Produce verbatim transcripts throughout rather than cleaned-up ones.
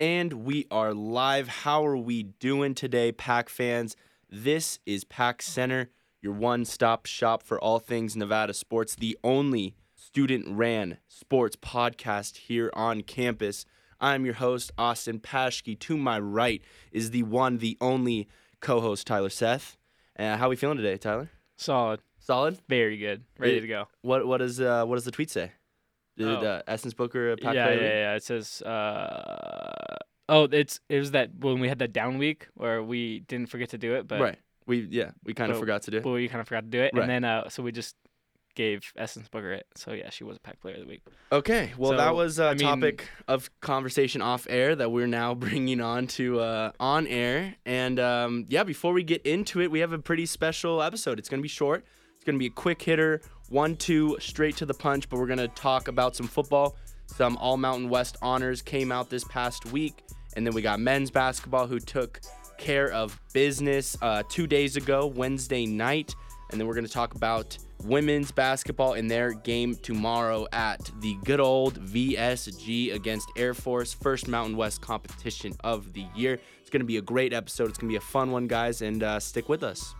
And we are live. How are we doing today, Pack fans? This is Pack Center, your one-stop shop for all things Nevada sports, the only student-ran sports podcast here on campus. I'm your host, Austin Paschke. To my right is the one, the only co-host, Tyler Seth. Uh, how are we feeling today, Tyler? Solid. Solid? Very good. Ready it, to go. What What does uh, what does the tweet say? Did oh. uh, Essence Booker uh, pack yeah, yeah, yeah. It says, uh, oh, it's it was that when we had that down week where we didn't forget to do it, but right, we yeah, we kind of forgot to do it. Well, we kind of forgot to do it, right. and then uh, so we just gave Essence Booker it. So yeah, she was a pack player of the week. Okay, well so, that was a I topic mean, of conversation off air that we're now bringing on to uh, on air, and um, yeah, before we get into it, we have a pretty special episode. It's gonna be short. It's gonna be a quick hitter. One, two, straight to the punch, but we're going to talk about some football. Some All-Mountain West honors came out this past week, and then we got men's basketball who took care of business uh, two days ago, Wednesday night, and then we're going to talk about women's basketball in their game tomorrow at the good old V S G against Air Force, first Mountain West competition of the year. It's going to be a great episode. It's going to be a fun one, guys, and uh, stick with us.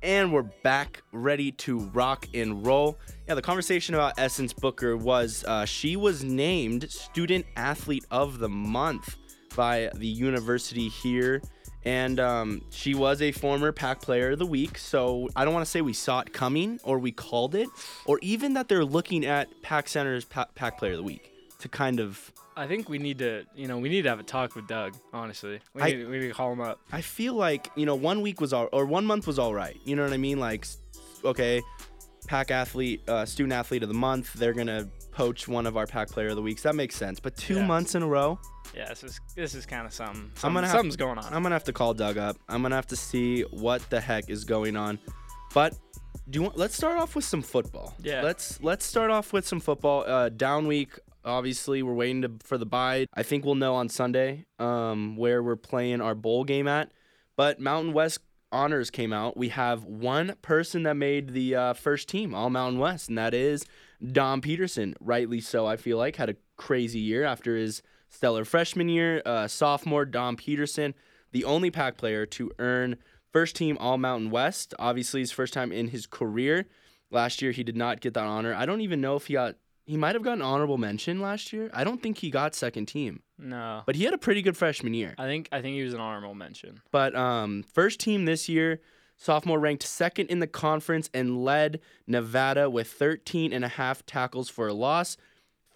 And we're back, ready to rock and roll. Yeah, the conversation about Essence Booker was uh, she was named Student Athlete of the Month by the university here. And um, she was a former Pack Player of the Week. So I don't want to say we saw it coming or we called it, or even that they're looking at Pack Center's pa- Pack Player of the Week to kind of... I think we need to, you know, we need to have a talk with Doug, honestly. We need, I, we need to call him up. I feel like, you know, one week was all, or one month was all right. You know what I mean? Like, okay, Pack athlete, uh, student athlete of the month, they're going to poach one of our Pack player of the weeks. That makes sense. But two yeah. months in a row? Yeah, this is this is kind of something. something I'm gonna something's to, going on. I'm going to have to call Doug up. I'm going to have to see what the heck is going on. But do you want, let's start off with some football. Yeah. Let's, let's start off with some football. Uh, down week. Obviously, we're waiting to, for the bye. I think we'll know on Sunday um, where we're playing our bowl game at. But Mountain West honors came out. We have one person that made the uh, first team, All Mountain West, and that is Dom Peterson. Rightly so, I feel like. Had a crazy year after his stellar freshman year. Uh, sophomore Dom Peterson, the only Pack player to earn first team All Mountain West. Obviously, his first time in his career. Last year, he did not get that honor. I don't even know if he got... He might have gotten honorable mention last year. I don't think he got second team. No. But he had a pretty good freshman year. I think I think he was an honorable mention. But um, first team this year, sophomore ranked second in the conference and led Nevada with thirteen and a half tackles for a loss.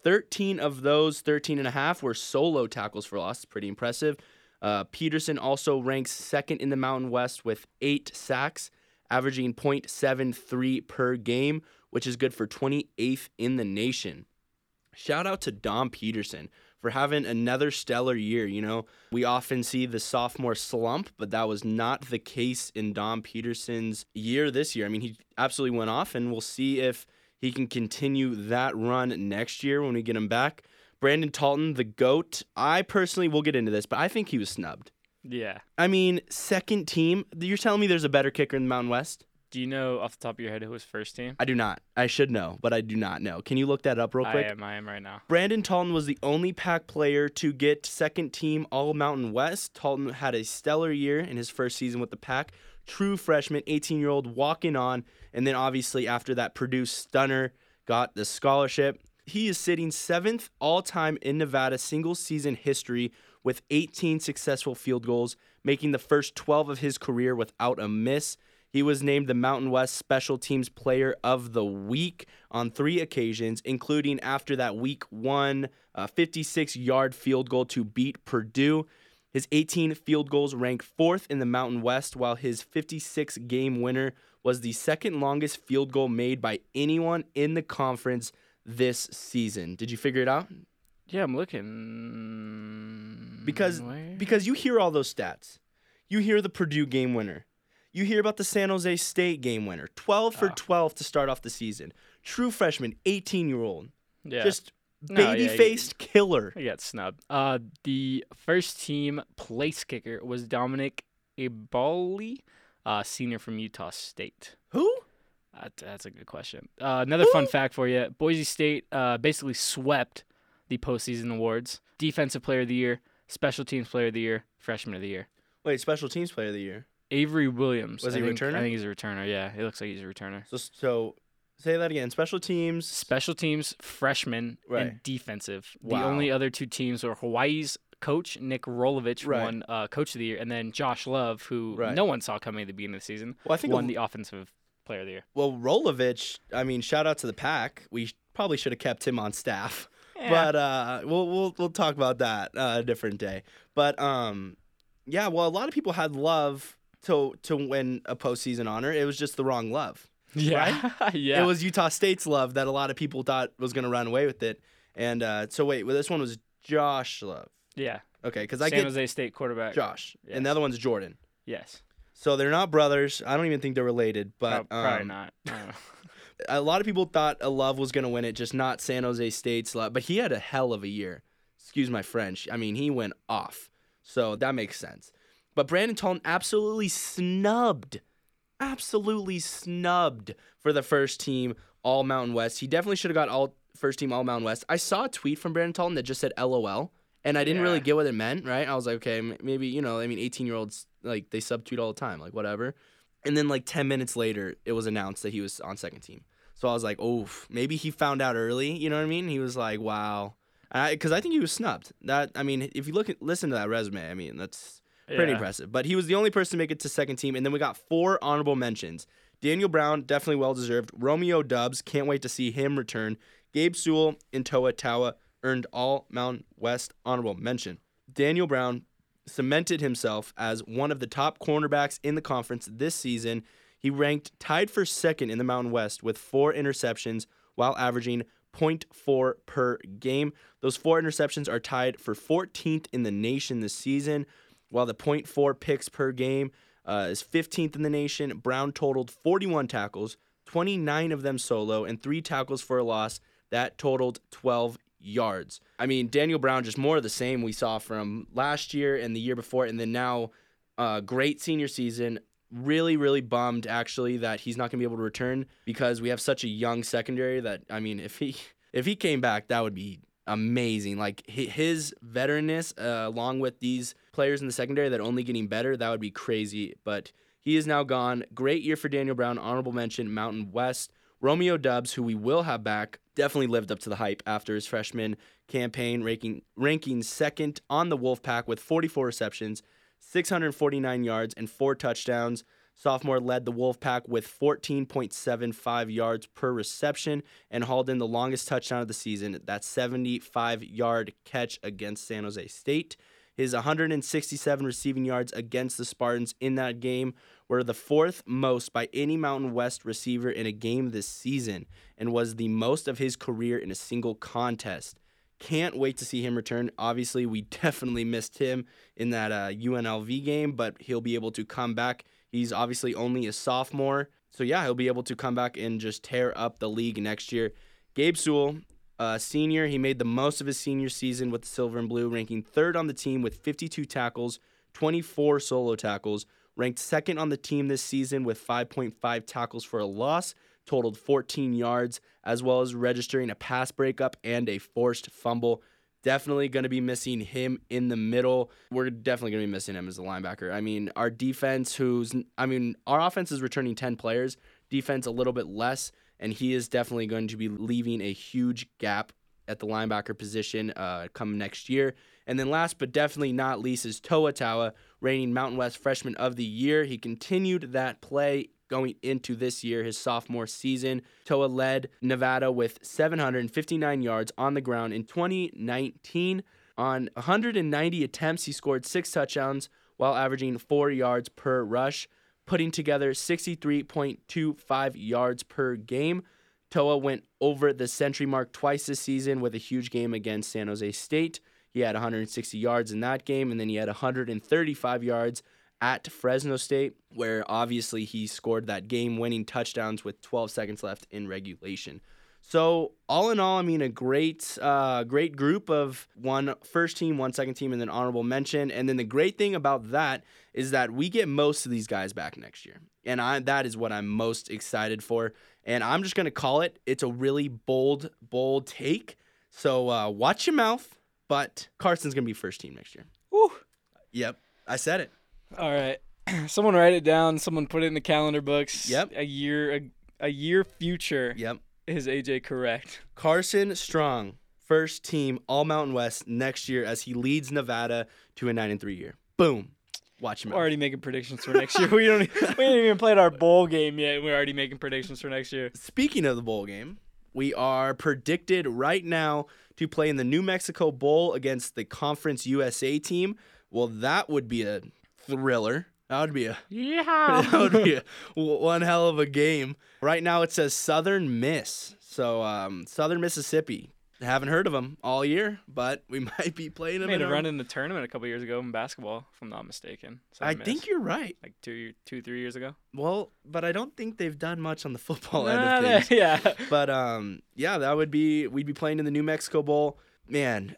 thirteen of those thirteen and a half were solo tackles for a loss. It's pretty impressive. Uh, Peterson also ranks second in the Mountain West with eight sacks, averaging point seven three per game, which is good for twenty-eighth in the nation. Shout out to Dom Peterson for having another stellar year. You know, we often see the sophomore slump, but that was not the case in Dom Peterson's year this year. I mean, he absolutely went off, and we'll see if he can continue that run next year when we get him back. Brandon Talton, the GOAT. I personally, we'll get into this, but I think he was snubbed. Yeah. I mean, second team. You're telling me there's a better kicker in the Mountain West? Do you know off the top of your head who was first team? I do not. I should know, but I do not know. Can you look that up real quick? I am. I am right now. Brandon Talton was the only Pack player to get second team All Mountain West. Talton had a stellar year in his first season with the Pack. True freshman, eighteen-year-old, walking on. And then obviously after that, Purdue stunner got the scholarship. He is sitting seventh all-time in Nevada single-season history with eighteen successful field goals, making the first twelve of his career without a miss. He was named the Mountain West Special Teams Player of the Week on three occasions, including after that week one uh, fifty-six-yard field goal to beat Purdue. His eighteen field goals ranked fourth in the Mountain West, while his fifty-six-game winner was the second longest field goal made by anyone in the conference this season. Did you figure it out? Yeah, I'm looking. Because, because you hear all those stats. You hear the Purdue game winner. You hear about the San Jose State game winner, twelve for twelve to start off the season. True freshman, eighteen-year-old. Yeah. Just baby-faced no, yeah, killer. He got snubbed. Uh, the first team place kicker was Dominic Ebali uh, senior from Utah State. Who? Uh, that's a good question. Uh, another Who? fun fact for you. Boise State uh, basically swept the postseason awards. Defensive Player of the Year, Special Teams Player of the Year, Freshman of the Year. Wait, Special Teams Player of the Year? Avery Williams. Was he a returner? I think he's a returner, yeah. It looks like he's a returner. So, so say that again. Special Teams. Special Teams, freshman, right. and defensive. Wow. The only other two teams were Hawaii's coach, Nick Rolovich, right. won uh, Coach of the Year, and then Josh Love, who right. no one saw coming at the beginning of the season, well, I think won the Offensive Player of the Year. Well, Rolovich, I mean, shout out to the pack. We probably should have kept him on staff. Yeah. But uh, we'll we'll we'll talk about that uh, a different day. But um, yeah, well, a lot of people had Love to to win a postseason honor. It was just the wrong Love. Yeah, right? yeah. It was Utah State's Love that a lot of people thought was going to run away with it. And uh, so wait, well, this one was Josh Love. Yeah. Okay, because I get San Jose State quarterback Josh, yes. and the other one's Jordan. Yes. So they're not brothers. I don't even think they're related. But no, probably um, not. I don't know. A lot of people thought Love was going to win it, just not San Jose State's Love. But he had a hell of a year. Excuse my French. I mean, he went off. So that makes sense. But Brandon Talton absolutely snubbed, absolutely snubbed for the first team All Mountain West. He definitely should have got all first team All Mountain West. I saw a tweet from Brandon Talton that just said L O L. And I didn't yeah. really get what it meant, right? I was like, okay, maybe, you know, I mean, eighteen-year-olds, like, they subtweet all the time, like, whatever. And then, like, ten minutes later, it was announced that he was on second team. So I was like, oh, maybe he found out early, you know what I mean? He was like, wow. Because I, I think he was snubbed. That I mean, if you look at, listen to that resume, I mean, that's pretty yeah. impressive. But he was the only person to make it to second team. And then we got four honorable mentions. Daniel Brown, definitely well-deserved. Romeo Dubs, can't wait to see him return. Gabe Sewell and Toa Tawa earned All Mountain West honorable mention. Daniel Brown cemented himself as one of the top cornerbacks in the conference this season. He ranked tied for second in the Mountain West with four interceptions while averaging point four per game. Those four interceptions are tied for fourteenth in the nation this season, while the point four picks per game uh, is fifteenth in the nation. Brown totaled forty-one tackles, twenty-nine of them solo, and three tackles for a loss. That totaled twelve yards. I mean, Daniel Brown, just more of the same we saw from last year and the year before, and then now uh, great senior season. Really, really bummed, actually, that he's not going to be able to return because we have such a young secondary that, I mean, if he if he came back, that would be amazing. Like, his veteranness, uh, along with these players in the secondary that are only getting better, that would be crazy. But he is now gone. Great year for Daniel Brown. Honorable mention, Mountain West. Romeo Dubs, who we will have back, definitely lived up to the hype after his freshman campaign, ranking, ranking second on the Wolfpack with forty-four receptions, six hundred forty-nine yards, and four touchdowns. Sophomore led the Wolfpack with fourteen point seven five yards per reception and hauled in the longest touchdown of the season, that seventy-five-yard catch against San Jose State. His one hundred sixty-seven receiving yards against the Spartans in that game were the fourth most by any Mountain West receiver in a game this season and was the most of his career in a single contest. Can't wait to see him return. Obviously, we definitely missed him in that uh, U N L V game, but he'll be able to come back. He's obviously only a sophomore. So, yeah, he'll be able to come back and just tear up the league next year. Gabe Sewell, Uh, senior, he made the most of his senior season with the Silver and Blue, ranking third on the team with fifty-two tackles, twenty-four solo tackles, ranked second on the team this season with five point five tackles for a loss, totaled fourteen yards, as well as registering a pass breakup and a forced fumble. Definitely going to be missing him in the middle. We're definitely going to be missing him as a linebacker. I mean, our defense who's, I mean, our offense is returning ten players, defense a little bit less. And he is definitely going to be leaving a huge gap at the linebacker position uh, come next year. And then last but definitely not least is Toa Tawa, reigning Mountain West Freshman of the Year. He continued that play going into this year, his sophomore season. Toa led Nevada with seven hundred fifty-nine yards on the ground in twenty nineteen. On one hundred ninety attempts, he scored six touchdowns while averaging four yards per rush, putting together sixty-three point two five yards per game. Toa went over the century mark twice this season with a huge game against San Jose State. He had one hundred sixty yards in that game, and then he had one hundred thirty-five yards at Fresno State, where obviously he scored that game-winning touchdowns with twelve seconds left in regulation. So all in all, I mean, a great uh, great group of one first team, one second team, and then honorable mention. And then the great thing about that is that we get most of these guys back next year. And I, that is what I'm most excited for. And I'm just going to call it, it's a really bold, bold take. So uh, watch your mouth, but Carson's going to be first team next year. Woo. Yep, I said it. All right. Someone write it down. Someone put it in the calendar books. Yep. A year, a, a year future. Yep. Is A J correct? Carson Strong, first team All Mountain West next year as he leads Nevada to a nine and three year. Boom. Watch him. We're already making predictions for next year. We don't. We haven't even played our bowl game yet, and we're already making predictions for next year. Speaking of the bowl game, we are predicted right now to play in the New Mexico Bowl against the Conference U S A team. Well, that would be a thriller. That would be a yeah. That would be a, one hell of a game. Right now it says Southern Miss, so um, Southern Mississippi. Haven't heard of them all year, but we might be playing them. Made in a our... run in the tournament a couple years ago in basketball, if I'm not mistaken. Southern I Miss. Think you're right. Like two, two, three years ago. Well, but I don't think they've done much on the football nah, end of things. Yeah. But um, yeah, that would be we'd be playing in the New Mexico Bowl, man.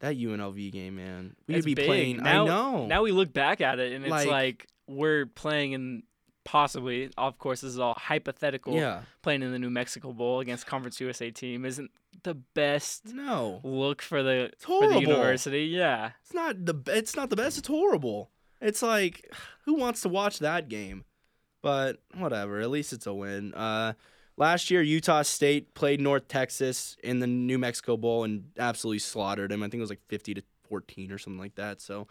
That U N L V game, man. We'd it's be big. Playing. Now, I know. Now we look back at it, and it's like, like we're playing in possibly, of course, this is all hypothetical, yeah. playing in the New Mexico Bowl against Conference U S A team isn't the best no. look for the, for the university. Yeah. It's not the It's not the best. It's horrible. It's like, who wants to watch that game? But whatever. At least it's a win. Uh, Last year, Utah State played North Texas in the New Mexico Bowl and absolutely slaughtered him. I think it was like fifty to fourteen or something like that. So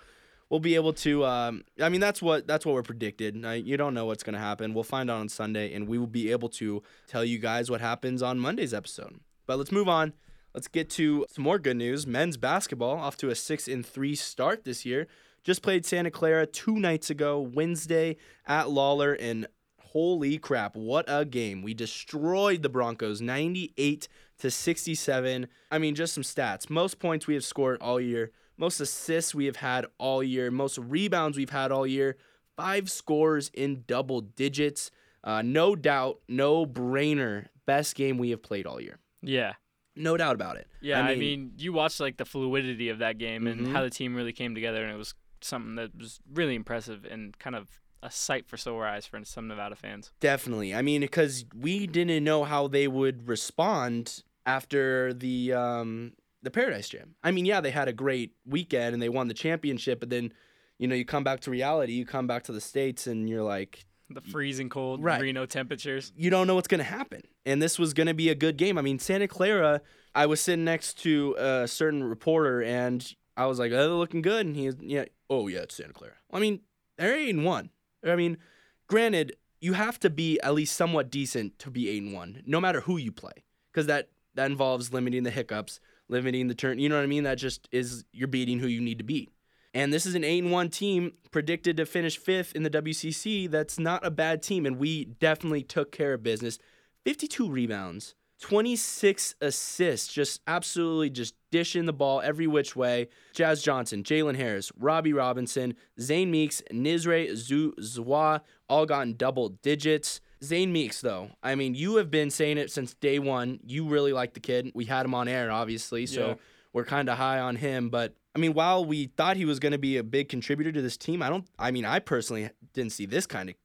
we'll be able to um, – I mean, that's what that's what we're predicted. I, you don't know what's going to happen. We'll find out on Sunday, and we will be able to tell you guys what happens on Monday's episode. But let's move on. Let's get to some more good news. Men's basketball off to a six and three start this year. Just played Santa Clara two nights ago, Wednesday at Lawler in – holy crap, what a game. We destroyed the Broncos ninety-eight to sixty-seven. I mean, just some stats. Most points we have scored all year. Most assists we have had all year. Most rebounds we've had all year. Five scores in double digits. Uh, no doubt, no brainer. Best game we have played all year. Yeah. No doubt about it. Yeah, I mean, I mean you watched like the fluidity of that game mm-hmm. and how the team really came together, and it was something that was really impressive and kind of a sight for sore eyes for some Nevada fans. Definitely. I mean, because we didn't know how they would respond after the um, the Paradise Jam. I mean, yeah, they had a great weekend and they won the championship, but then, you know, you come back to reality, you come back to the States and you're like... the freezing cold right. Reno temperatures. You don't know what's going to happen. And this was going to be a good game. I mean, Santa Clara, I was sitting next to a certain reporter and I was like, oh, they're looking good. And he was, yeah, oh, yeah, it's Santa Clara. I mean, they're eight and one. I mean, granted, you have to be at least somewhat decent to be eight and one, no matter who you play, because that, that involves limiting the hiccups, limiting the turn. You know what I mean? That just is you're beating who you need to beat. And this is an eight and one team predicted to finish fifth in the W C C. That's not a bad team, and we definitely took care of business. Fifty-two rebounds, twenty-six assists, just absolutely just dishing the ball every which way. Jazz Johnson, Jalen Harris, Robbie Robinson, Zane Meeks, Nizre Zuzwa, all gotten double digits. Zane Meeks, though, I mean, you have been saying it since day one. You really like the kid. We had him on air, obviously, so yeah. we're kind of high on him. But, I mean, while we thought he was going to be a big contributor to this team, I don't. I mean, I personally didn't see this kind of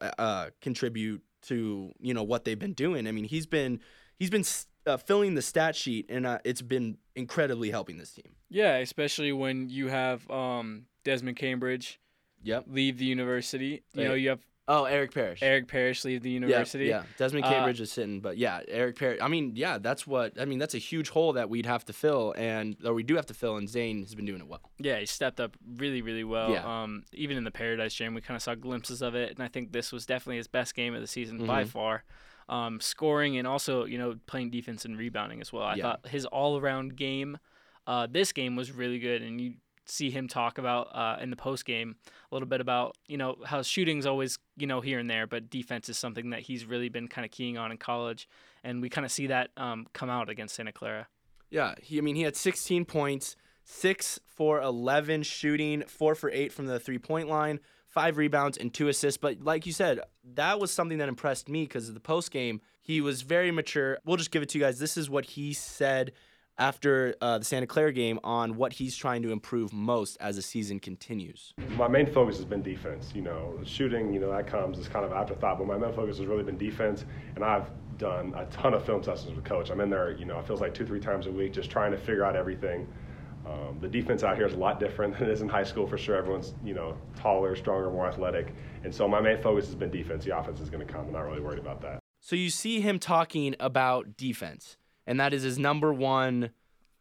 uh, uh, contribute to, you know, what they've been doing. I mean, he's been... He's been uh, filling the stat sheet, and uh, it's been incredibly helping this team. Yeah, especially when you have um, Desmond Cambridge yep. leave the university. You right. know, you have oh Eric Parrish. Eric Parrish leave the university. Yeah, yeah. Desmond Cambridge uh, is sitting, but yeah, Eric Parrish. I mean, yeah, that's what I mean. That's a huge hole that we'd have to fill, and or we do have to fill. And Zane has been doing it well. Yeah, he stepped up really, really well. Yeah. Um, even in the Paradise Jam, we kind of saw glimpses of it, and I think this was definitely his best game of the season mm-hmm. by far. Um, scoring and also, you know, playing defense and rebounding as well. I yeah. thought his all-around game, uh, this game was really good, and you see him talk about uh, in the post game a little bit about, you know, how shooting's always, you know, here and there, but defense is something that he's really been kind of keying on in college, and we kind of see that um, come out against Santa Clara. Yeah, he, I mean, he had sixteen points, six for eleven shooting, four for eight from the three-point line, five rebounds and two assists. But like you said, that was something that impressed me because of the post game. He was very mature. We'll just give it to you guys. This is what he said after uh, the Santa Clara game on what he's trying to improve most as the season continues. My main focus has been defense. You know, shooting, you know, that comes as kind of afterthought, but my main focus has really been defense, and I've done a ton of film sessions with Coach. I'm in there, you know, it feels like two, three times a week just trying to figure out everything. Um, the defense out here is a lot different than it is in high school for sure. Everyone's, you know, taller, stronger, more athletic, and so my main focus has been defense. The offense is going to come. I'm not really worried about that. So you see him talking about defense. And that is his number one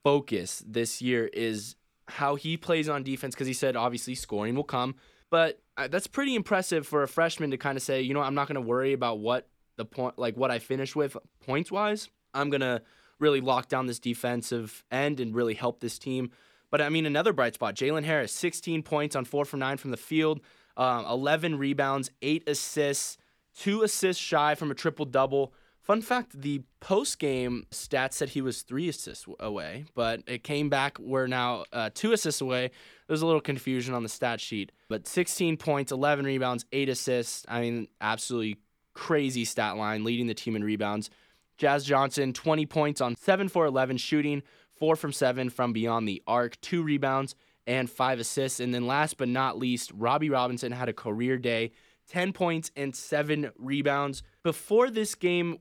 focus this year, is how he plays on defense, because he said, obviously, scoring will come. But that's pretty impressive for a freshman to kind of say, you know, I'm not going to worry about what the point, like what I finish with points-wise. I'm going to really lock down this defensive end and really help this team. But, I mean, another bright spot, Jalen Harris, sixteen points on four for nine from the field, um, eleven rebounds, eight assists, two assists shy from a triple-double. Fun fact, the post-game stats said he was three assists away, but it came back. We're now uh, two assists away. There was a little confusion on the stat sheet. But sixteen points, eleven rebounds, eight assists. I mean, absolutely crazy stat line, leading the team in rebounds. Jazz Johnson, twenty points on seven for eleven shooting, four from seven from beyond the arc, two rebounds, and five assists. And then last but not least, Robbie Robinson had a career day. ten points and seven rebounds. Before this game,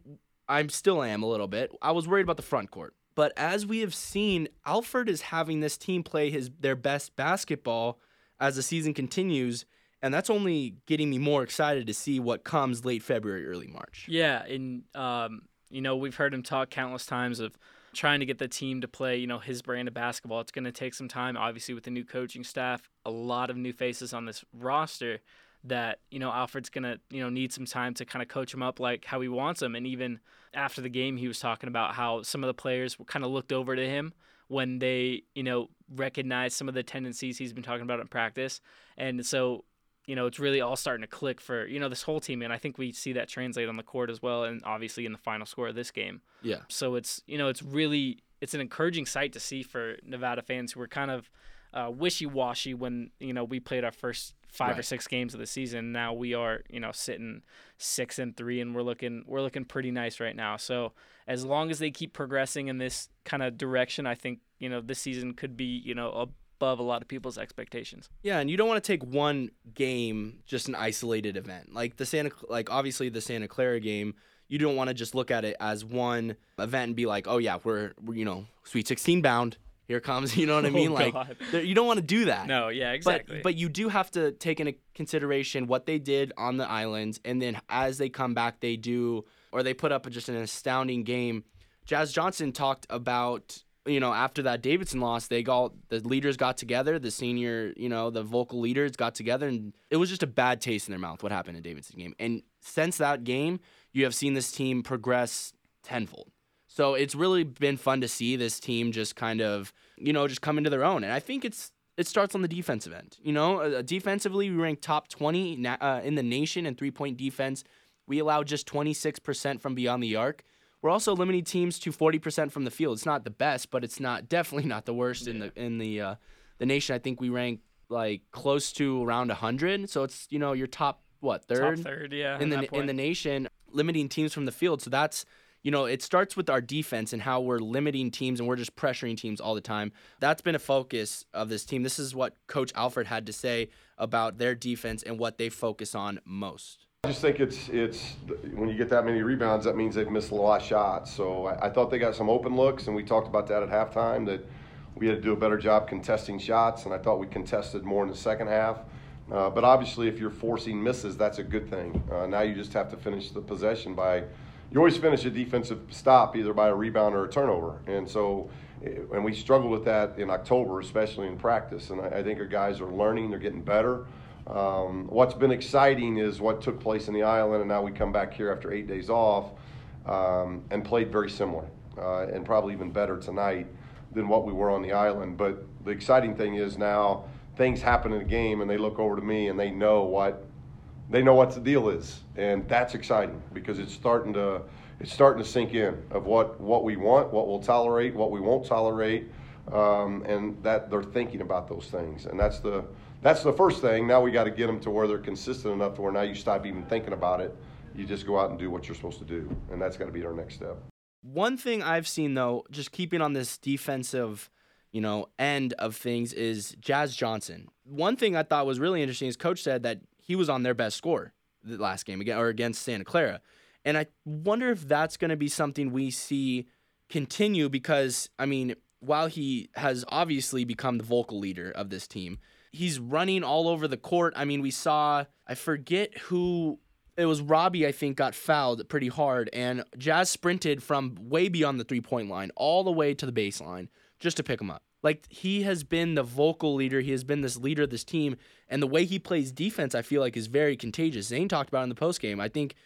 I still am a little bit. I was worried about the front court. But as we have seen, Alford is having this team play his their best basketball as the season continues, and that's only getting me more excited to see what comes late February, early March. Yeah, and, um, you know, we've heard him talk countless times of trying to get the team to play, you know, his brand of basketball. It's going to take some time, obviously, with the new coaching staff, a lot of new faces on this roster, that, you know, Alfred's going to, you know, need some time to kind of coach him up like how he wants him. And even after the game, he was talking about how some of the players kind of looked over to him when they, you know, recognized some of the tendencies he's been talking about in practice. And so, you know, it's really all starting to click for, you know, this whole team. And I think we see that translate on the court as well, and obviously in the final score of this game. Yeah. So it's, you know, it's really, it's an encouraging sight to see for Nevada fans who were kind of uh, wishy-washy when, you know, we played our first five right. or six games of the season. Now we are, you know, sitting six and three, and we're looking we're looking pretty nice right now. So as long as they keep progressing in this kind of direction, I think, you know, this season could be, you know, above a lot of people's expectations. Yeah, and you don't want to take one game, just an isolated event. Like the Santa, like obviously the Santa Clara game, you don't want to just look at it as one event and be like, oh yeah, we're, we're you know, Sweet sixteen bound. Here comes, you know what I mean? Oh, like, you don't want to do that. No, yeah, exactly. But, but you do have to take into consideration what they did on the islands, and then as they come back, they do, or they put up just an astounding game. Jazz Johnson talked about, you know, after that Davidson loss, they got, the leaders got together, the senior, you know, the vocal leaders got together, and it was just a bad taste in their mouth what happened in Davidson game. And since that game, you have seen this team progress tenfold. So it's really been fun to see this team just kind of, you know, just come into their own. And I think it's it starts on the defensive end. You know, uh, defensively, we rank top twenty uh, in the nation in three-point defense. We allow just twenty-six percent from beyond the arc. We're also limiting teams to forty percent from the field. It's not the best, but it's not definitely not the worst yeah. in the in the uh, the nation. I think we rank like close to around one hundred. So it's, you know, your top what third? Top third, yeah. In the in the nation, limiting teams from the field. So that's, you know, it starts with our defense and how we're limiting teams and we're just pressuring teams all the time. That's been a focus of this team. This is what Coach Alford had to say about their defense and what they focus on most. I just think it's, it's when you get that many rebounds, that means they've missed a lot of shots. So I, I thought they got some open looks, and we talked about that at halftime, that we had to do a better job contesting shots, and I thought we contested more in the second half. Uh, but obviously if you're forcing misses, that's a good thing. Uh, now you just have to finish the possession by – you always finish a defensive stop either by a rebound or a turnover. And so, and we struggled with that in October, especially in practice. And I, I think our guys are learning, they're getting better. Um, what's been exciting is what took place in the island, and now we come back here after eight days off um, and played very similar uh, and probably even better tonight than what we were on the island. But the exciting thing is now things happen in the game and they look over to me and they know what They know what the deal is, and that's exciting because it's starting to it's starting to sink in of what, what we want, what we'll tolerate, what we won't tolerate, um, and that they're thinking about those things, and that's the that's the first thing. Now we got to get them to where they're consistent enough to where now you stop even thinking about it. You just go out and do what you're supposed to do, and that's got to be our next step. One thing I've seen, though, just keeping on this defensive, you know, end of things is Jazz Johnson. One thing I thought was really interesting is Coach said that he was on their best score the last game again or against Santa Clara. And I wonder if that's going to be something we see continue because, I mean, while he has obviously become the vocal leader of this team, he's running all over the court. I mean, we saw, I forget who... It was Robbie, I think, got fouled pretty hard, and Jazz sprinted from way beyond the three-point line all the way to the baseline just to pick him up. Like, he has been the vocal leader. He has been this leader of this team, and the way he plays defense, I feel like, is very contagious. Zane talked about it in the postgame. I think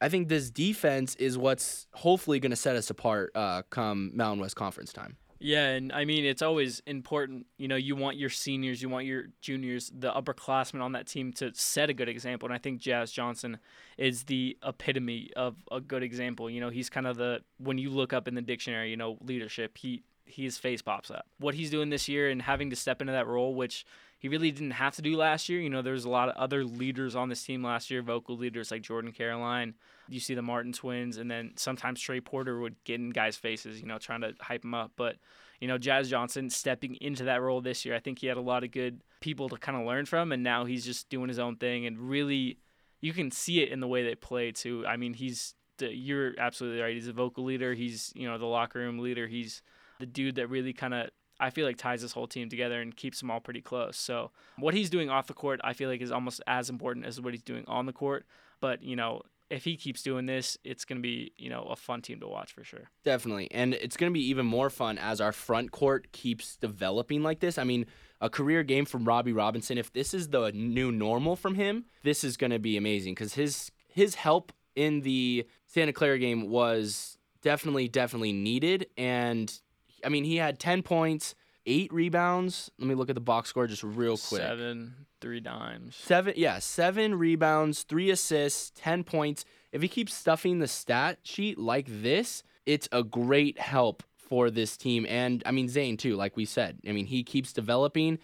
I think this defense is what's hopefully going to set us apart uh, come Mountain West Conference time. Yeah, and I mean, it's always important, you know, you want your seniors, you want your juniors, the upperclassmen on that team to set a good example, and I think Jazz Johnson is the epitome of a good example. You know, he's kind of the, when you look up in the dictionary, you know, leadership, he his face pops up. What he's doing this year and having to step into that role, which he really didn't have to do last year. You know, there was a lot of other leaders on this team last year, vocal leaders like Jordan Caroline. You see the Martin twins, and then sometimes Trey Porter would get in guys' faces, you know, trying to hype them up. But, you know, Jazz Johnson stepping into that role this year, I think he had a lot of good people to kind of learn from, and now he's just doing his own thing. And really, you can see it in the way they play, too. I mean, he's the, you're absolutely right. He's a vocal leader. He's, you know, the locker room leader. He's the dude that really kind of, I feel like, ties this whole team together and keeps them all pretty close. So what he's doing off the court, I feel like, is almost as important as what he's doing on the court. But, you know, if he keeps doing this, it's going to be, you know, a fun team to watch for sure. Definitely. And it's going to be even more fun as our front court keeps developing like this. I mean, a career game from Robbie Robinson, if this is the new normal from him, this is going to be amazing because his, his help in the Santa Clara game was definitely, definitely needed. And I mean, he had ten points, eight rebounds. Let me look at the box score just real quick. Seven, three dimes. Seven, yeah, seven rebounds, three assists, ten points. If he keeps stuffing the stat sheet like this, it's a great help for this team. And, I mean, Zane, too, like we said. I mean, he keeps developing.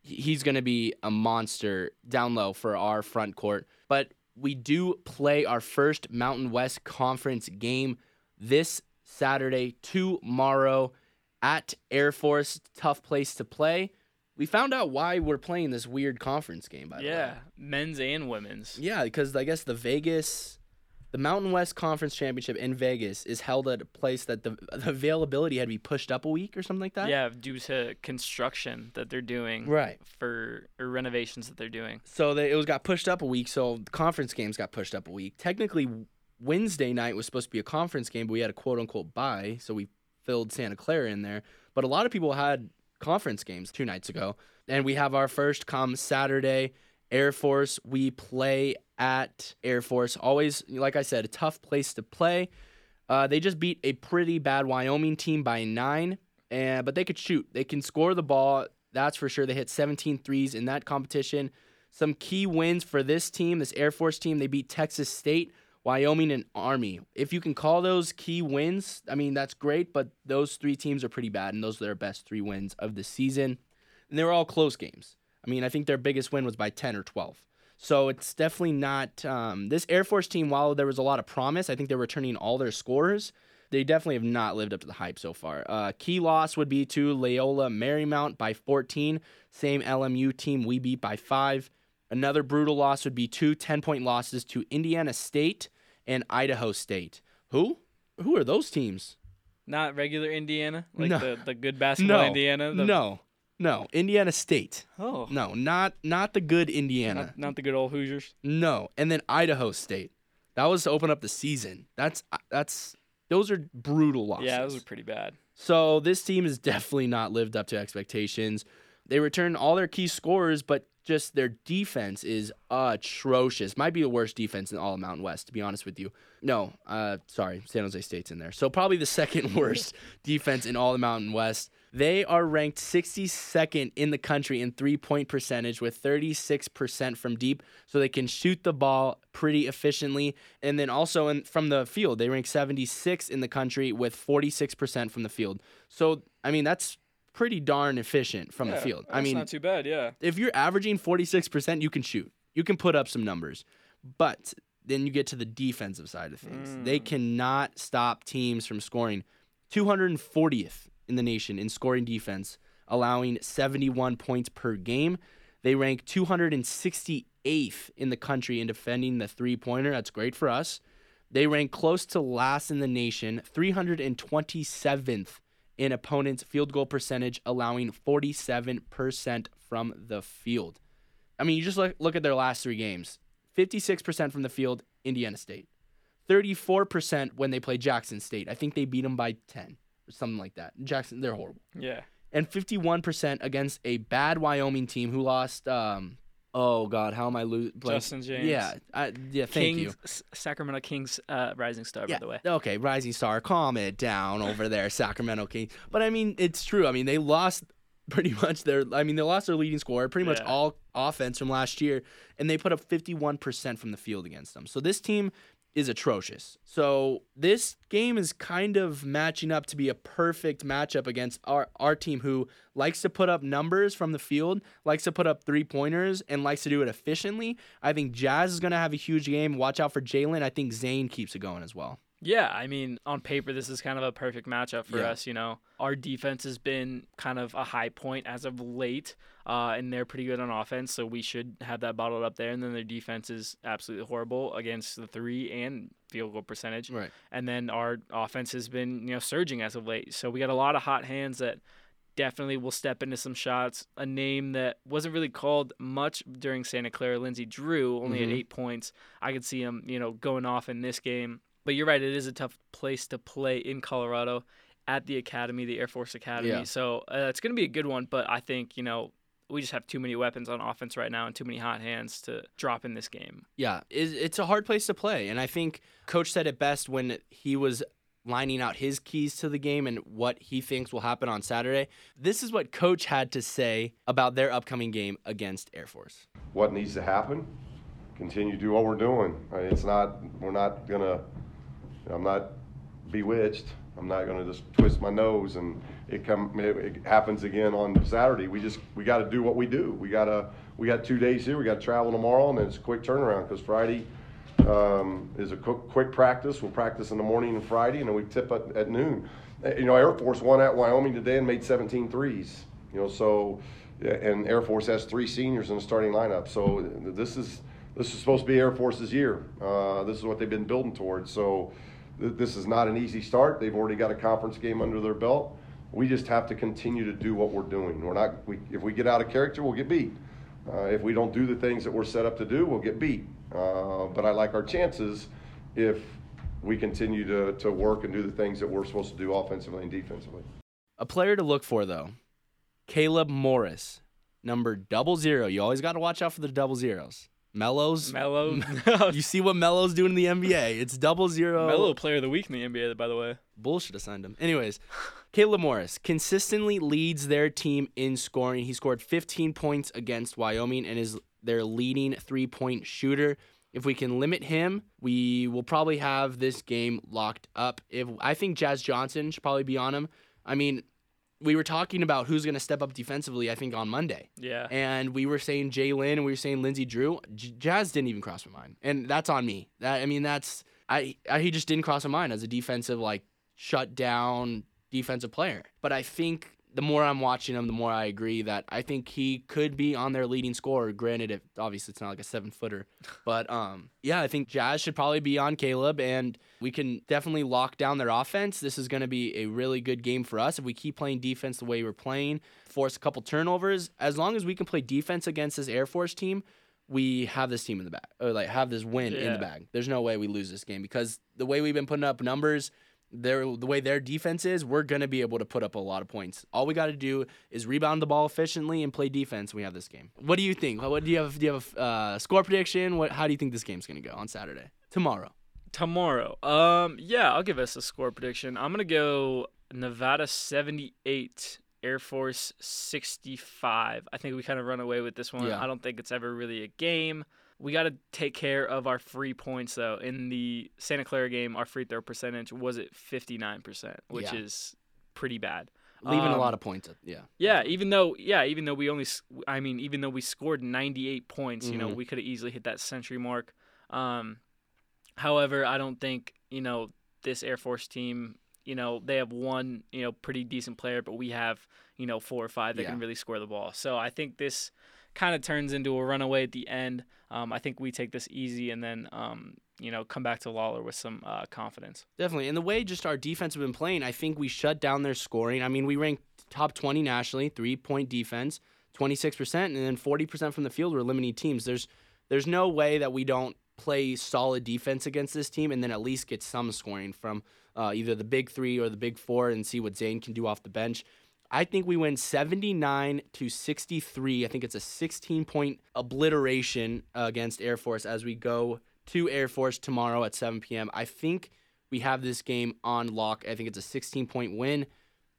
He's going to be a monster down low for our front court. But we do play our first Mountain West Conference game this Saturday, tomorrow, at Air Force. Tough place to play. We found out why we're playing this weird conference game, by the yeah, way. Yeah, men's and women's. Yeah, because I guess the Vegas, the Mountain West Conference Championship in Vegas is held at a place that the, the availability had to be pushed up a week or something like that. Yeah, due to construction that they're doing. Right. For or renovations that they're doing. So they, it was got pushed up a week, so the conference games got pushed up a week. Technically, Wednesday night was supposed to be a conference game, but we had a quote-unquote bye, so we filled Santa Clara in there, but a lot of people had conference games two nights ago, and we have our first come Saturday, Air Force. We play at Air Force. Always, like I said, a tough place to play. Uh, they just beat a pretty bad Wyoming team by nine, and but they could shoot. They can score the ball, that's for sure. They hit seventeen threes in that competition. Some key wins for this team, this Air Force team. They beat Texas State, Wyoming, and Army. If you can call those key wins, I mean, that's great, but those three teams are pretty bad, and those are their best three wins of the season. And they were all close games. I mean, I think their biggest win was by ten or twelve. So it's definitely not um, – this Air Force team, while there was a lot of promise, I think they're returning all their scorers, they definitely have not lived up to the hype so far. Uh, key loss would be to Loyola Marymount by fourteen, same L M U team we beat by five. Another brutal loss would be two ten-point losses to Indiana State and Idaho State. Who? Who are those teams? Not regular Indiana? Like no. the, the good basketball no. Indiana? The... No. No. Indiana State. Oh. No, not not the good Indiana. Not, not the good old Hoosiers? No. And then Idaho State. That was to open up the season. That's that's those are brutal losses. Yeah, those are pretty bad. So this team has definitely not lived up to expectations. They returned all their key scorers, but just their defense is atrocious. Might be the worst defense in all of Mountain West, to be honest with you. No, uh, sorry, San Jose State's in there. So probably the second worst defense in all of Mountain West. They are ranked sixty-second in the country in three-point percentage with thirty-six percent from deep, so they can shoot the ball pretty efficiently. And then also in, from the field, they rank seventy-sixth in the country with forty-six percent from the field. So, I mean, that's pretty darn efficient from yeah, the field. I mean, that's not too bad, yeah. If you're averaging forty-six percent, you can shoot. You can put up some numbers. But then you get to the defensive side of things. Mm. They cannot stop teams from scoring. two hundred fortieth in the nation in scoring defense, allowing seventy-one points per game. They rank two hundred sixty-eighth in the country in defending the three-pointer. That's great for us. They rank close to last in the nation, three hundred twenty-seventh in opponents' field goal percentage, allowing forty-seven percent from the field. I mean, you just look, look at their last three games. fifty-six percent from the field, Indiana State. thirty-four percent when they play Jackson State. I think they beat them by ten or something like that. Jackson, they're horrible. Yeah. And fifty-one percent against a bad Wyoming team who lost, um, oh, God, how am I losing? Justin James. Yeah, I, yeah thank Kings, you. S- Sacramento Kings uh, rising star, yeah, by the way. Okay, rising star. Calm it down over there, Sacramento Kings. But, I mean, it's true. I mean, they lost pretty much their – I mean, they lost their leading scorer, pretty much yeah. all offense from last year, and they put up fifty-one percent from the field against them. So this team – is atrocious. So this game is kind of matching up to be a perfect matchup against our, our team who likes to put up numbers from the field, likes to put up three-pointers, and likes to do it efficiently. I think Jazz is going to have a huge game. Watch out for Jalen. I think Zane keeps it going as well. Yeah, I mean, on paper, this is kind of a perfect matchup for yeah. us, you know. Our defense has been kind of a high point as of late, uh, and they're pretty good on offense, so we should have that bottled up there. And then their defense is absolutely horrible against the three and field goal percentage. Right. And then our offense has been, you know, surging as of late. So we got a lot of hot hands that definitely will step into some shots. A name that wasn't really called much during Santa Clara, Lindsey Drew, only mm-hmm. at eight points. I could see him, you know, going off in this game. But you're right, it is a tough place to play in Colorado at the academy, the Air Force Academy. Yeah. So uh, it's going to be a good one, but I think, you know, we just have too many weapons on offense right now and too many hot hands to drop in this game. Yeah, it's a hard place to play, and I think Coach said it best when he was lining out his keys to the game and what he thinks will happen on Saturday. This is what Coach had to say about their upcoming game against Air Force. What needs to happen? Continue to do what we're doing. It's not, we're not going to... I'm not bewitched. I'm not going to just twist my nose and it come. It, it happens again on Saturday. We just we got to do what we do. We got to we got two days here. We got to travel tomorrow, and then it's a quick turnaround because Friday um, is a quick, quick practice. We'll practice in the morning and Friday, and then we tip at, at noon. You know, Air Force won at Wyoming today and made seventeen threes. You know, so and Air Force has three seniors in the starting lineup. So this is this is supposed to be Air Force's year. Uh, this is what they've been building towards. So. This is not an easy start. They've already got a conference game under their belt. We just have to continue to do what we're doing. We're not. We, if we get out of character, we'll get beat. Uh, if we don't do the things that we're set up to do, we'll get beat. Uh, but I like our chances if we continue to, to work and do the things that we're supposed to do offensively and defensively. A player to look for, though, Caleb Morris, number double zero. You always got to watch out for the double zeros. Melo's. Melo. You see what Melo's doing in the N B A. It's double zero. Melo player of the week in the N B A, by the way. Bull should have signed him. Anyways, Caleb Morris consistently leads their team in scoring. He scored fifteen points against Wyoming and is their leading three-point shooter. If we can limit him, we will probably have this game locked up. If I think Jazz Johnson should probably be on him. I mean, we were talking about who's going to step up defensively, I think, on Monday. Yeah. And we were saying Jalen and we were saying Lindsey Drew. J- Jazz didn't even cross my mind. And that's on me. That I mean, that's I, – I he just didn't cross my mind as a defensive, like, shut-down defensive player. But I think the more I'm watching him, the more I agree that I think he could be on their leading scorer. Granted, if, obviously it's not like a seven-footer. But, um, yeah, I think Jazz should probably be on Caleb, and we can definitely lock down their offense. This is going to be a really good game for us. If we keep playing defense the way we're playing, force a couple turnovers, as long as we can play defense against this Air Force team, we have this team in the bag, or, like, have this win yeah. in the bag. There's no way we lose this game because the way we've been putting up numbers – Their, the way their defense is, we're going to be able to put up a lot of points. All we got to do is rebound the ball efficiently and play defense. We have this game. What do you think? What do you have? Do you have a uh, score prediction? What? How do you think this game's going to go on Saturday? Tomorrow. Tomorrow. Um. Yeah, I'll give us a score prediction. I'm going to go Nevada seventy-eight, Air Force sixty-five. I think we kind of run away with this one. Yeah. I don't think it's ever really a game. We got to take care of our free points, though. In the Santa Clara game, our free throw percentage was at fifty-nine percent, which yeah. is pretty bad. Leaving um, a lot of points. At, yeah. Yeah. Even though, yeah, even though we only, I mean, even though we scored ninety-eight points, mm-hmm. you know, we could have easily hit that century mark. Um, however, I don't think, you know, this Air Force team, you know, they have one, you know, pretty decent player, but we have, you know, four or five that yeah. can really score the ball. So I think this kind of turns into a runaway at the end. Um, I think we take this easy and then, um, you know, come back to Lawler with some uh, confidence. Definitely. And the way just our defense have been playing, I think we shut down their scoring. I mean, we ranked top twenty nationally, three-point defense, twenty-six percent, and then forty percent from the field were limiting teams. There's there's no way that we don't play solid defense against this team and then at least get some scoring from uh, either the big three or the big four and see what Zane can do off the bench. I think we win seventy-nine to sixty-three. I think it's a sixteen-point obliteration uh, against Air Force as we go to Air Force tomorrow at seven p.m. I think we have this game on lock. I think it's a sixteen-point win,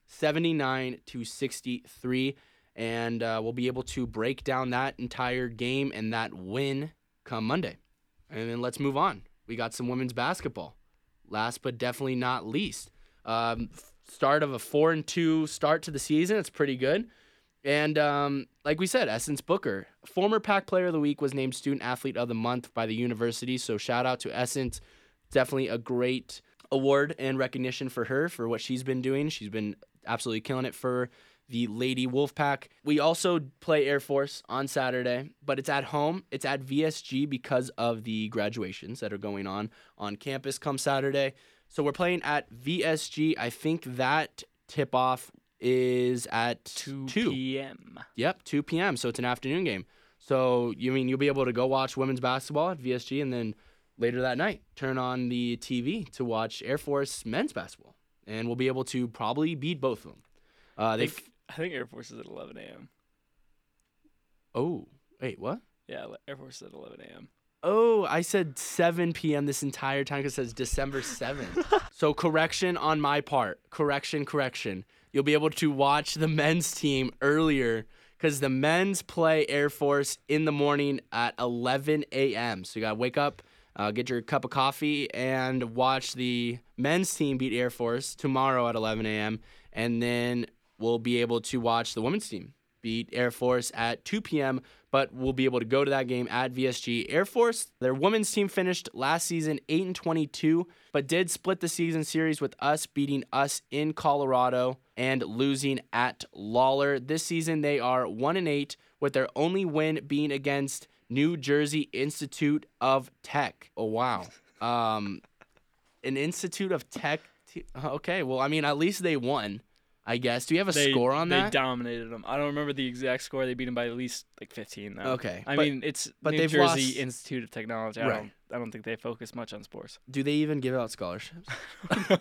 seventy-nine to sixty-three, and uh, we'll be able to break down that entire game and that win come Monday. And then let's move on. We got some women's basketball. Last but definitely not least, um, start of a four and two start to the season. It's pretty good. And um, like we said, Essence Booker, former P A C Player of the Week, was named Student Athlete of the Month by the university. So shout out to Essence. Definitely a great award and recognition for her for what she's been doing. She's been absolutely killing it for the Lady Wolfpack. We also play Air Force on Saturday, but it's at home. It's at V S G because of the graduations that are going on on campus come Saturday. So we're playing at V S G. I think that tip-off is at two p.m. Yep, two p.m. So it's an afternoon game. So you mean you'll be able to go watch women's basketball at V S G and then later that night turn on the T V to watch Air Force men's basketball, and we'll be able to probably beat both of them. Uh, they I think, f- I think Air Force is at eleven a.m. Oh, wait, what? Yeah, Air Force is at eleven a.m. Oh, I said seven p.m. this entire time because it says December seventh. So correction on my part. Correction, correction. You'll be able to watch the men's team earlier because the men's play Air Force in the morning at eleven a.m. So you got to wake up, uh, get your cup of coffee, and watch the men's team beat Air Force tomorrow at eleven a.m. And then we'll be able to watch the women's team beat Air Force at two p.m., but we'll be able to go to that game at V S G. Air Force, their women's team finished last season eight and twenty-two, but did split the season series with us beating us in Colorado and losing at Lawler. This season, they are one and eight, with their only win being against New Jersey Institute of Tech. Oh, wow. Um, an Institute of Tech? Te- okay, well, I mean, at least they won, I guess. Do you have a they, score on that? They dominated them. I don't remember the exact score. They beat them by at least like fifteen, though. Okay. I but, mean, it's but New Jersey lost... Institute of Technology. I, right. don't, I don't think they focus much on sports. Do they even give out scholarships?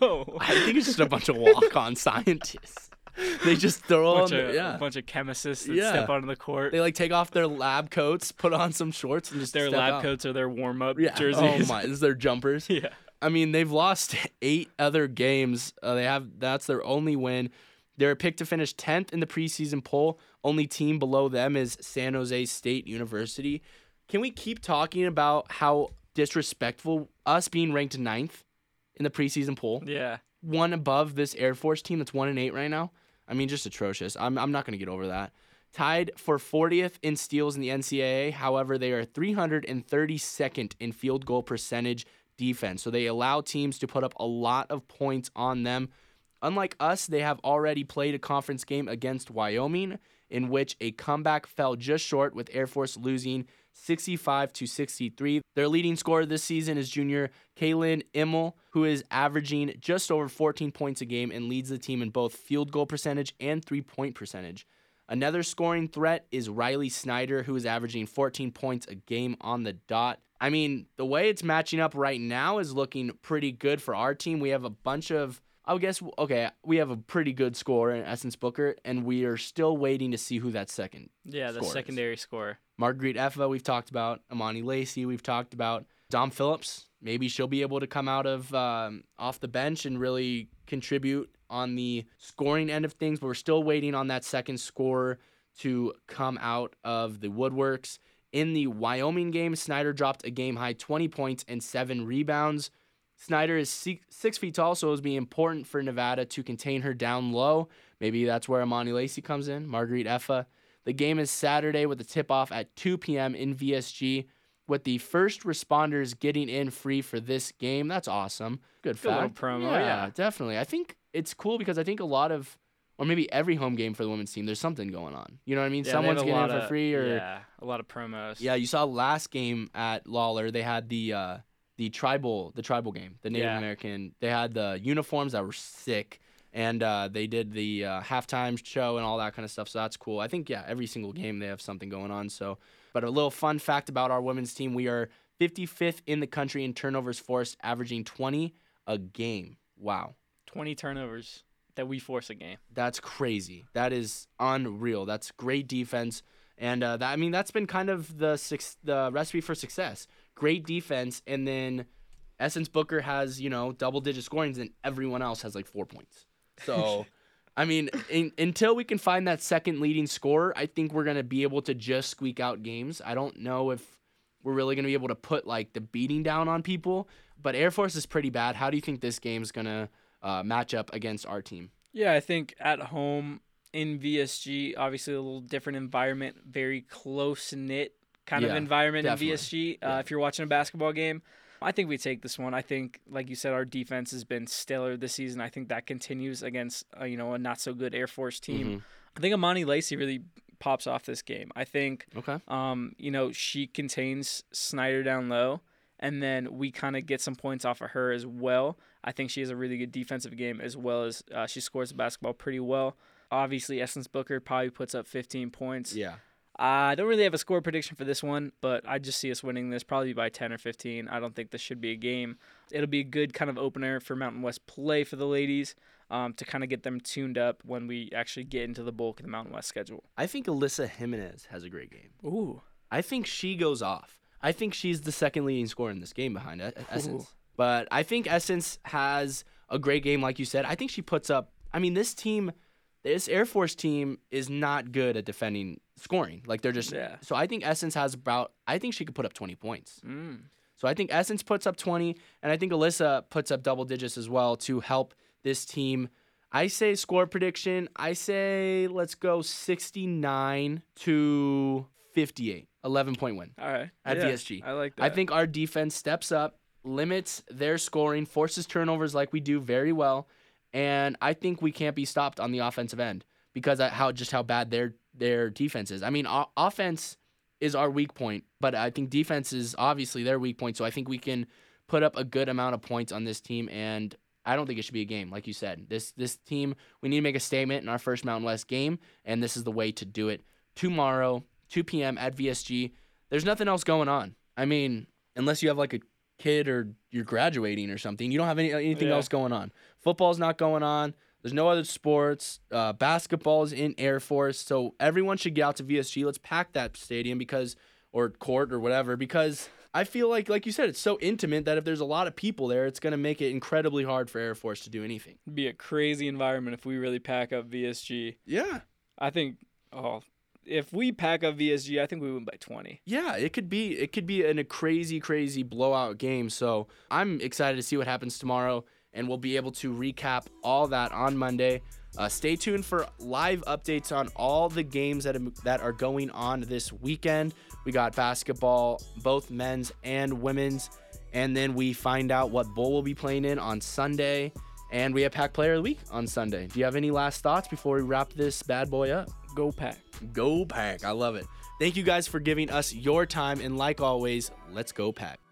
No. I think it's just a bunch of walk-on scientists. They just throw a them. Of, yeah. A bunch of chemists that yeah. step onto the court. They like take off their lab coats, put on some shorts, and just Their step lab out. coats are their warm-up yeah. jerseys. Oh, my. This is their jumpers. Yeah. I mean, they've lost eight other games. Uh, they have That's their only win. They're picked to finish tenth in the preseason poll. Only team below them is San Jose State University. Can we keep talking about how disrespectful us being ranked ninth in the preseason poll? Yeah. One above this Air Force team that's one and eight right now. I mean, just atrocious. I'm I'm not going to get over that. Tied for fortieth in steals in the N C double A. However, they are three hundred thirty-second in field goal percentage defense. So they allow teams to put up a lot of points on them. Unlike us, they have already played a conference game against Wyoming, in which a comeback fell just short with Air Force losing sixty-five to sixty-three. Their leading scorer this season is junior Kaylin Immel, who is averaging just over fourteen points a game and leads the team in both field goal percentage and three-point percentage. Another scoring threat is Riley Snyder, who is averaging fourteen points a game on the dot. I mean, the way it's matching up right now is looking pretty good for our team. We have a bunch of I would guess, okay, we have a pretty good scorer in Essence Booker, and we are still waiting to see who that second Yeah, the secondary is. scorer. Marguerite Effa, we've talked about. Amani Lacey, we've talked about. Dom Phillips, maybe she'll be able to come out of um, off the bench and really contribute on the scoring end of things, but we're still waiting on that second scorer to come out of the woodworks. In the Wyoming game, Snyder dropped a game-high twenty points and seven rebounds. Snyder is six, six feet tall, so it would be important for Nevada to contain her down low. Maybe that's where Amani Lacey comes in, Marguerite Effa. The game is Saturday with a tip-off at two p.m. in V S G, with the first responders getting in free for this game. That's awesome. Good, Good fact. Promo. Yeah, yeah, definitely. I think it's cool because I think a lot of, or maybe every home game for the women's team, there's something going on. You know what I mean? Yeah, someone's getting in for of, free. Or, yeah, a lot of promos. Yeah, you saw last game at Lawler, they had the uh, the tribal the tribal game, the Native yeah. American. They had the uniforms that were sick, and uh, they did the uh, halftime show and all that kind of stuff, so that's cool. I think, yeah, every single game they have something going on. So, but a little fun fact about our women's team, we are fifty-fifth in the country in turnovers forced, averaging twenty a game. Wow. twenty turnovers that we force a game. That's crazy. That is unreal. That's great defense. And uh, that, I mean, that's been kind of the six, the recipe for success. Great defense, and then Essence Booker has, you know, double-digit scorings, and everyone else has, like, four points. So, I mean, in, until we can find that second leading scorer, I think we're going to be able to just squeak out games. I don't know if we're really going to be able to put, like, the beating down on people, but Air Force is pretty bad. How do you think this game is going to Uh, match up against our team? Yeah, I think at home in V S G, obviously a little different environment, very close-knit kind yeah, of environment definitely. in V S G. Uh, yeah. If you're watching a basketball game, I think we take this one. I think, like you said, our defense has been stellar this season. I think that continues against uh, you know, a not-so-good Air Force team. Mm-hmm. I think Amani Lacey really pops off this game. I think okay. um, you know, she contains Snyder down low, and then we kind of get some points off of her as well. I think she has a really good defensive game, as well as uh, she scores the basketball pretty well. Obviously, Essence Booker probably puts up fifteen points. Yeah. I don't really have a score prediction for this one, but I just see us winning this probably by ten or fifteen. I don't think this should be a game. It'll be a good kind of opener for Mountain West play for the ladies um, to kind of get them tuned up when we actually get into the bulk of the Mountain West schedule. I think Alyssa Jimenez has a great game. Ooh. I think she goes off. I think she's the second leading scorer in this game behind Essence. Ooh. But I think Essence has a great game, like you said. I think she puts up – I mean, this team, this Air Force team is not good at defending scoring. Like, they're just yeah. – so I think Essence has about – I think she could put up twenty points. Mm. So I think Essence puts up twenty, and I think Alyssa puts up double digits as well to help this team. I say score prediction. I say let's go sixty-nine to fifty-eight, eleven-point win. All right. At yeah, V S G. I like that. I think our defense steps up, limits their scoring, forces turnovers like we do very well, and I think we can't be stopped on the offensive end because of how just how bad their their defense is. I mean, o- offense is our weak point, but I think defense is obviously their weak point, so I think we can put up a good amount of points on this team, and I don't think it should be a game, like you said. This this team, we need to make a statement in our first Mountain West game, and this is the way to do it. Tomorrow, two p.m. at V S G. There's nothing else going on. I mean, unless you have like a kid or you're graduating or something, you don't have any anything yeah. else going on. Football's not going on. There's no other sports. Uh, basketball's in Air Force, so everyone should get out to V S G. Let's pack that stadium because, or court or whatever, because I feel like, like you said, it's so intimate that if there's a lot of people there, it's going to make it incredibly hard for Air Force to do anything. It'd be a crazy environment if we really pack up V S G. Yeah. I think, oh, if we pack up V S G, I think we win by twenty. Yeah, it could be it could be in a crazy, crazy blowout game. So I'm excited to see what happens tomorrow, and we'll be able to recap all that on Monday. Uh, stay tuned for live updates on all the games that, that are going on this weekend. We got basketball, both men's and women's, and then we find out what bowl we'll be playing in on Sunday, and we have Pack Player of the Week on Sunday. Do you have any last thoughts before we wrap this bad boy up? Go Pack. Go Pack. I love it. Thank you guys for giving us your time. And like always, let's go Pack.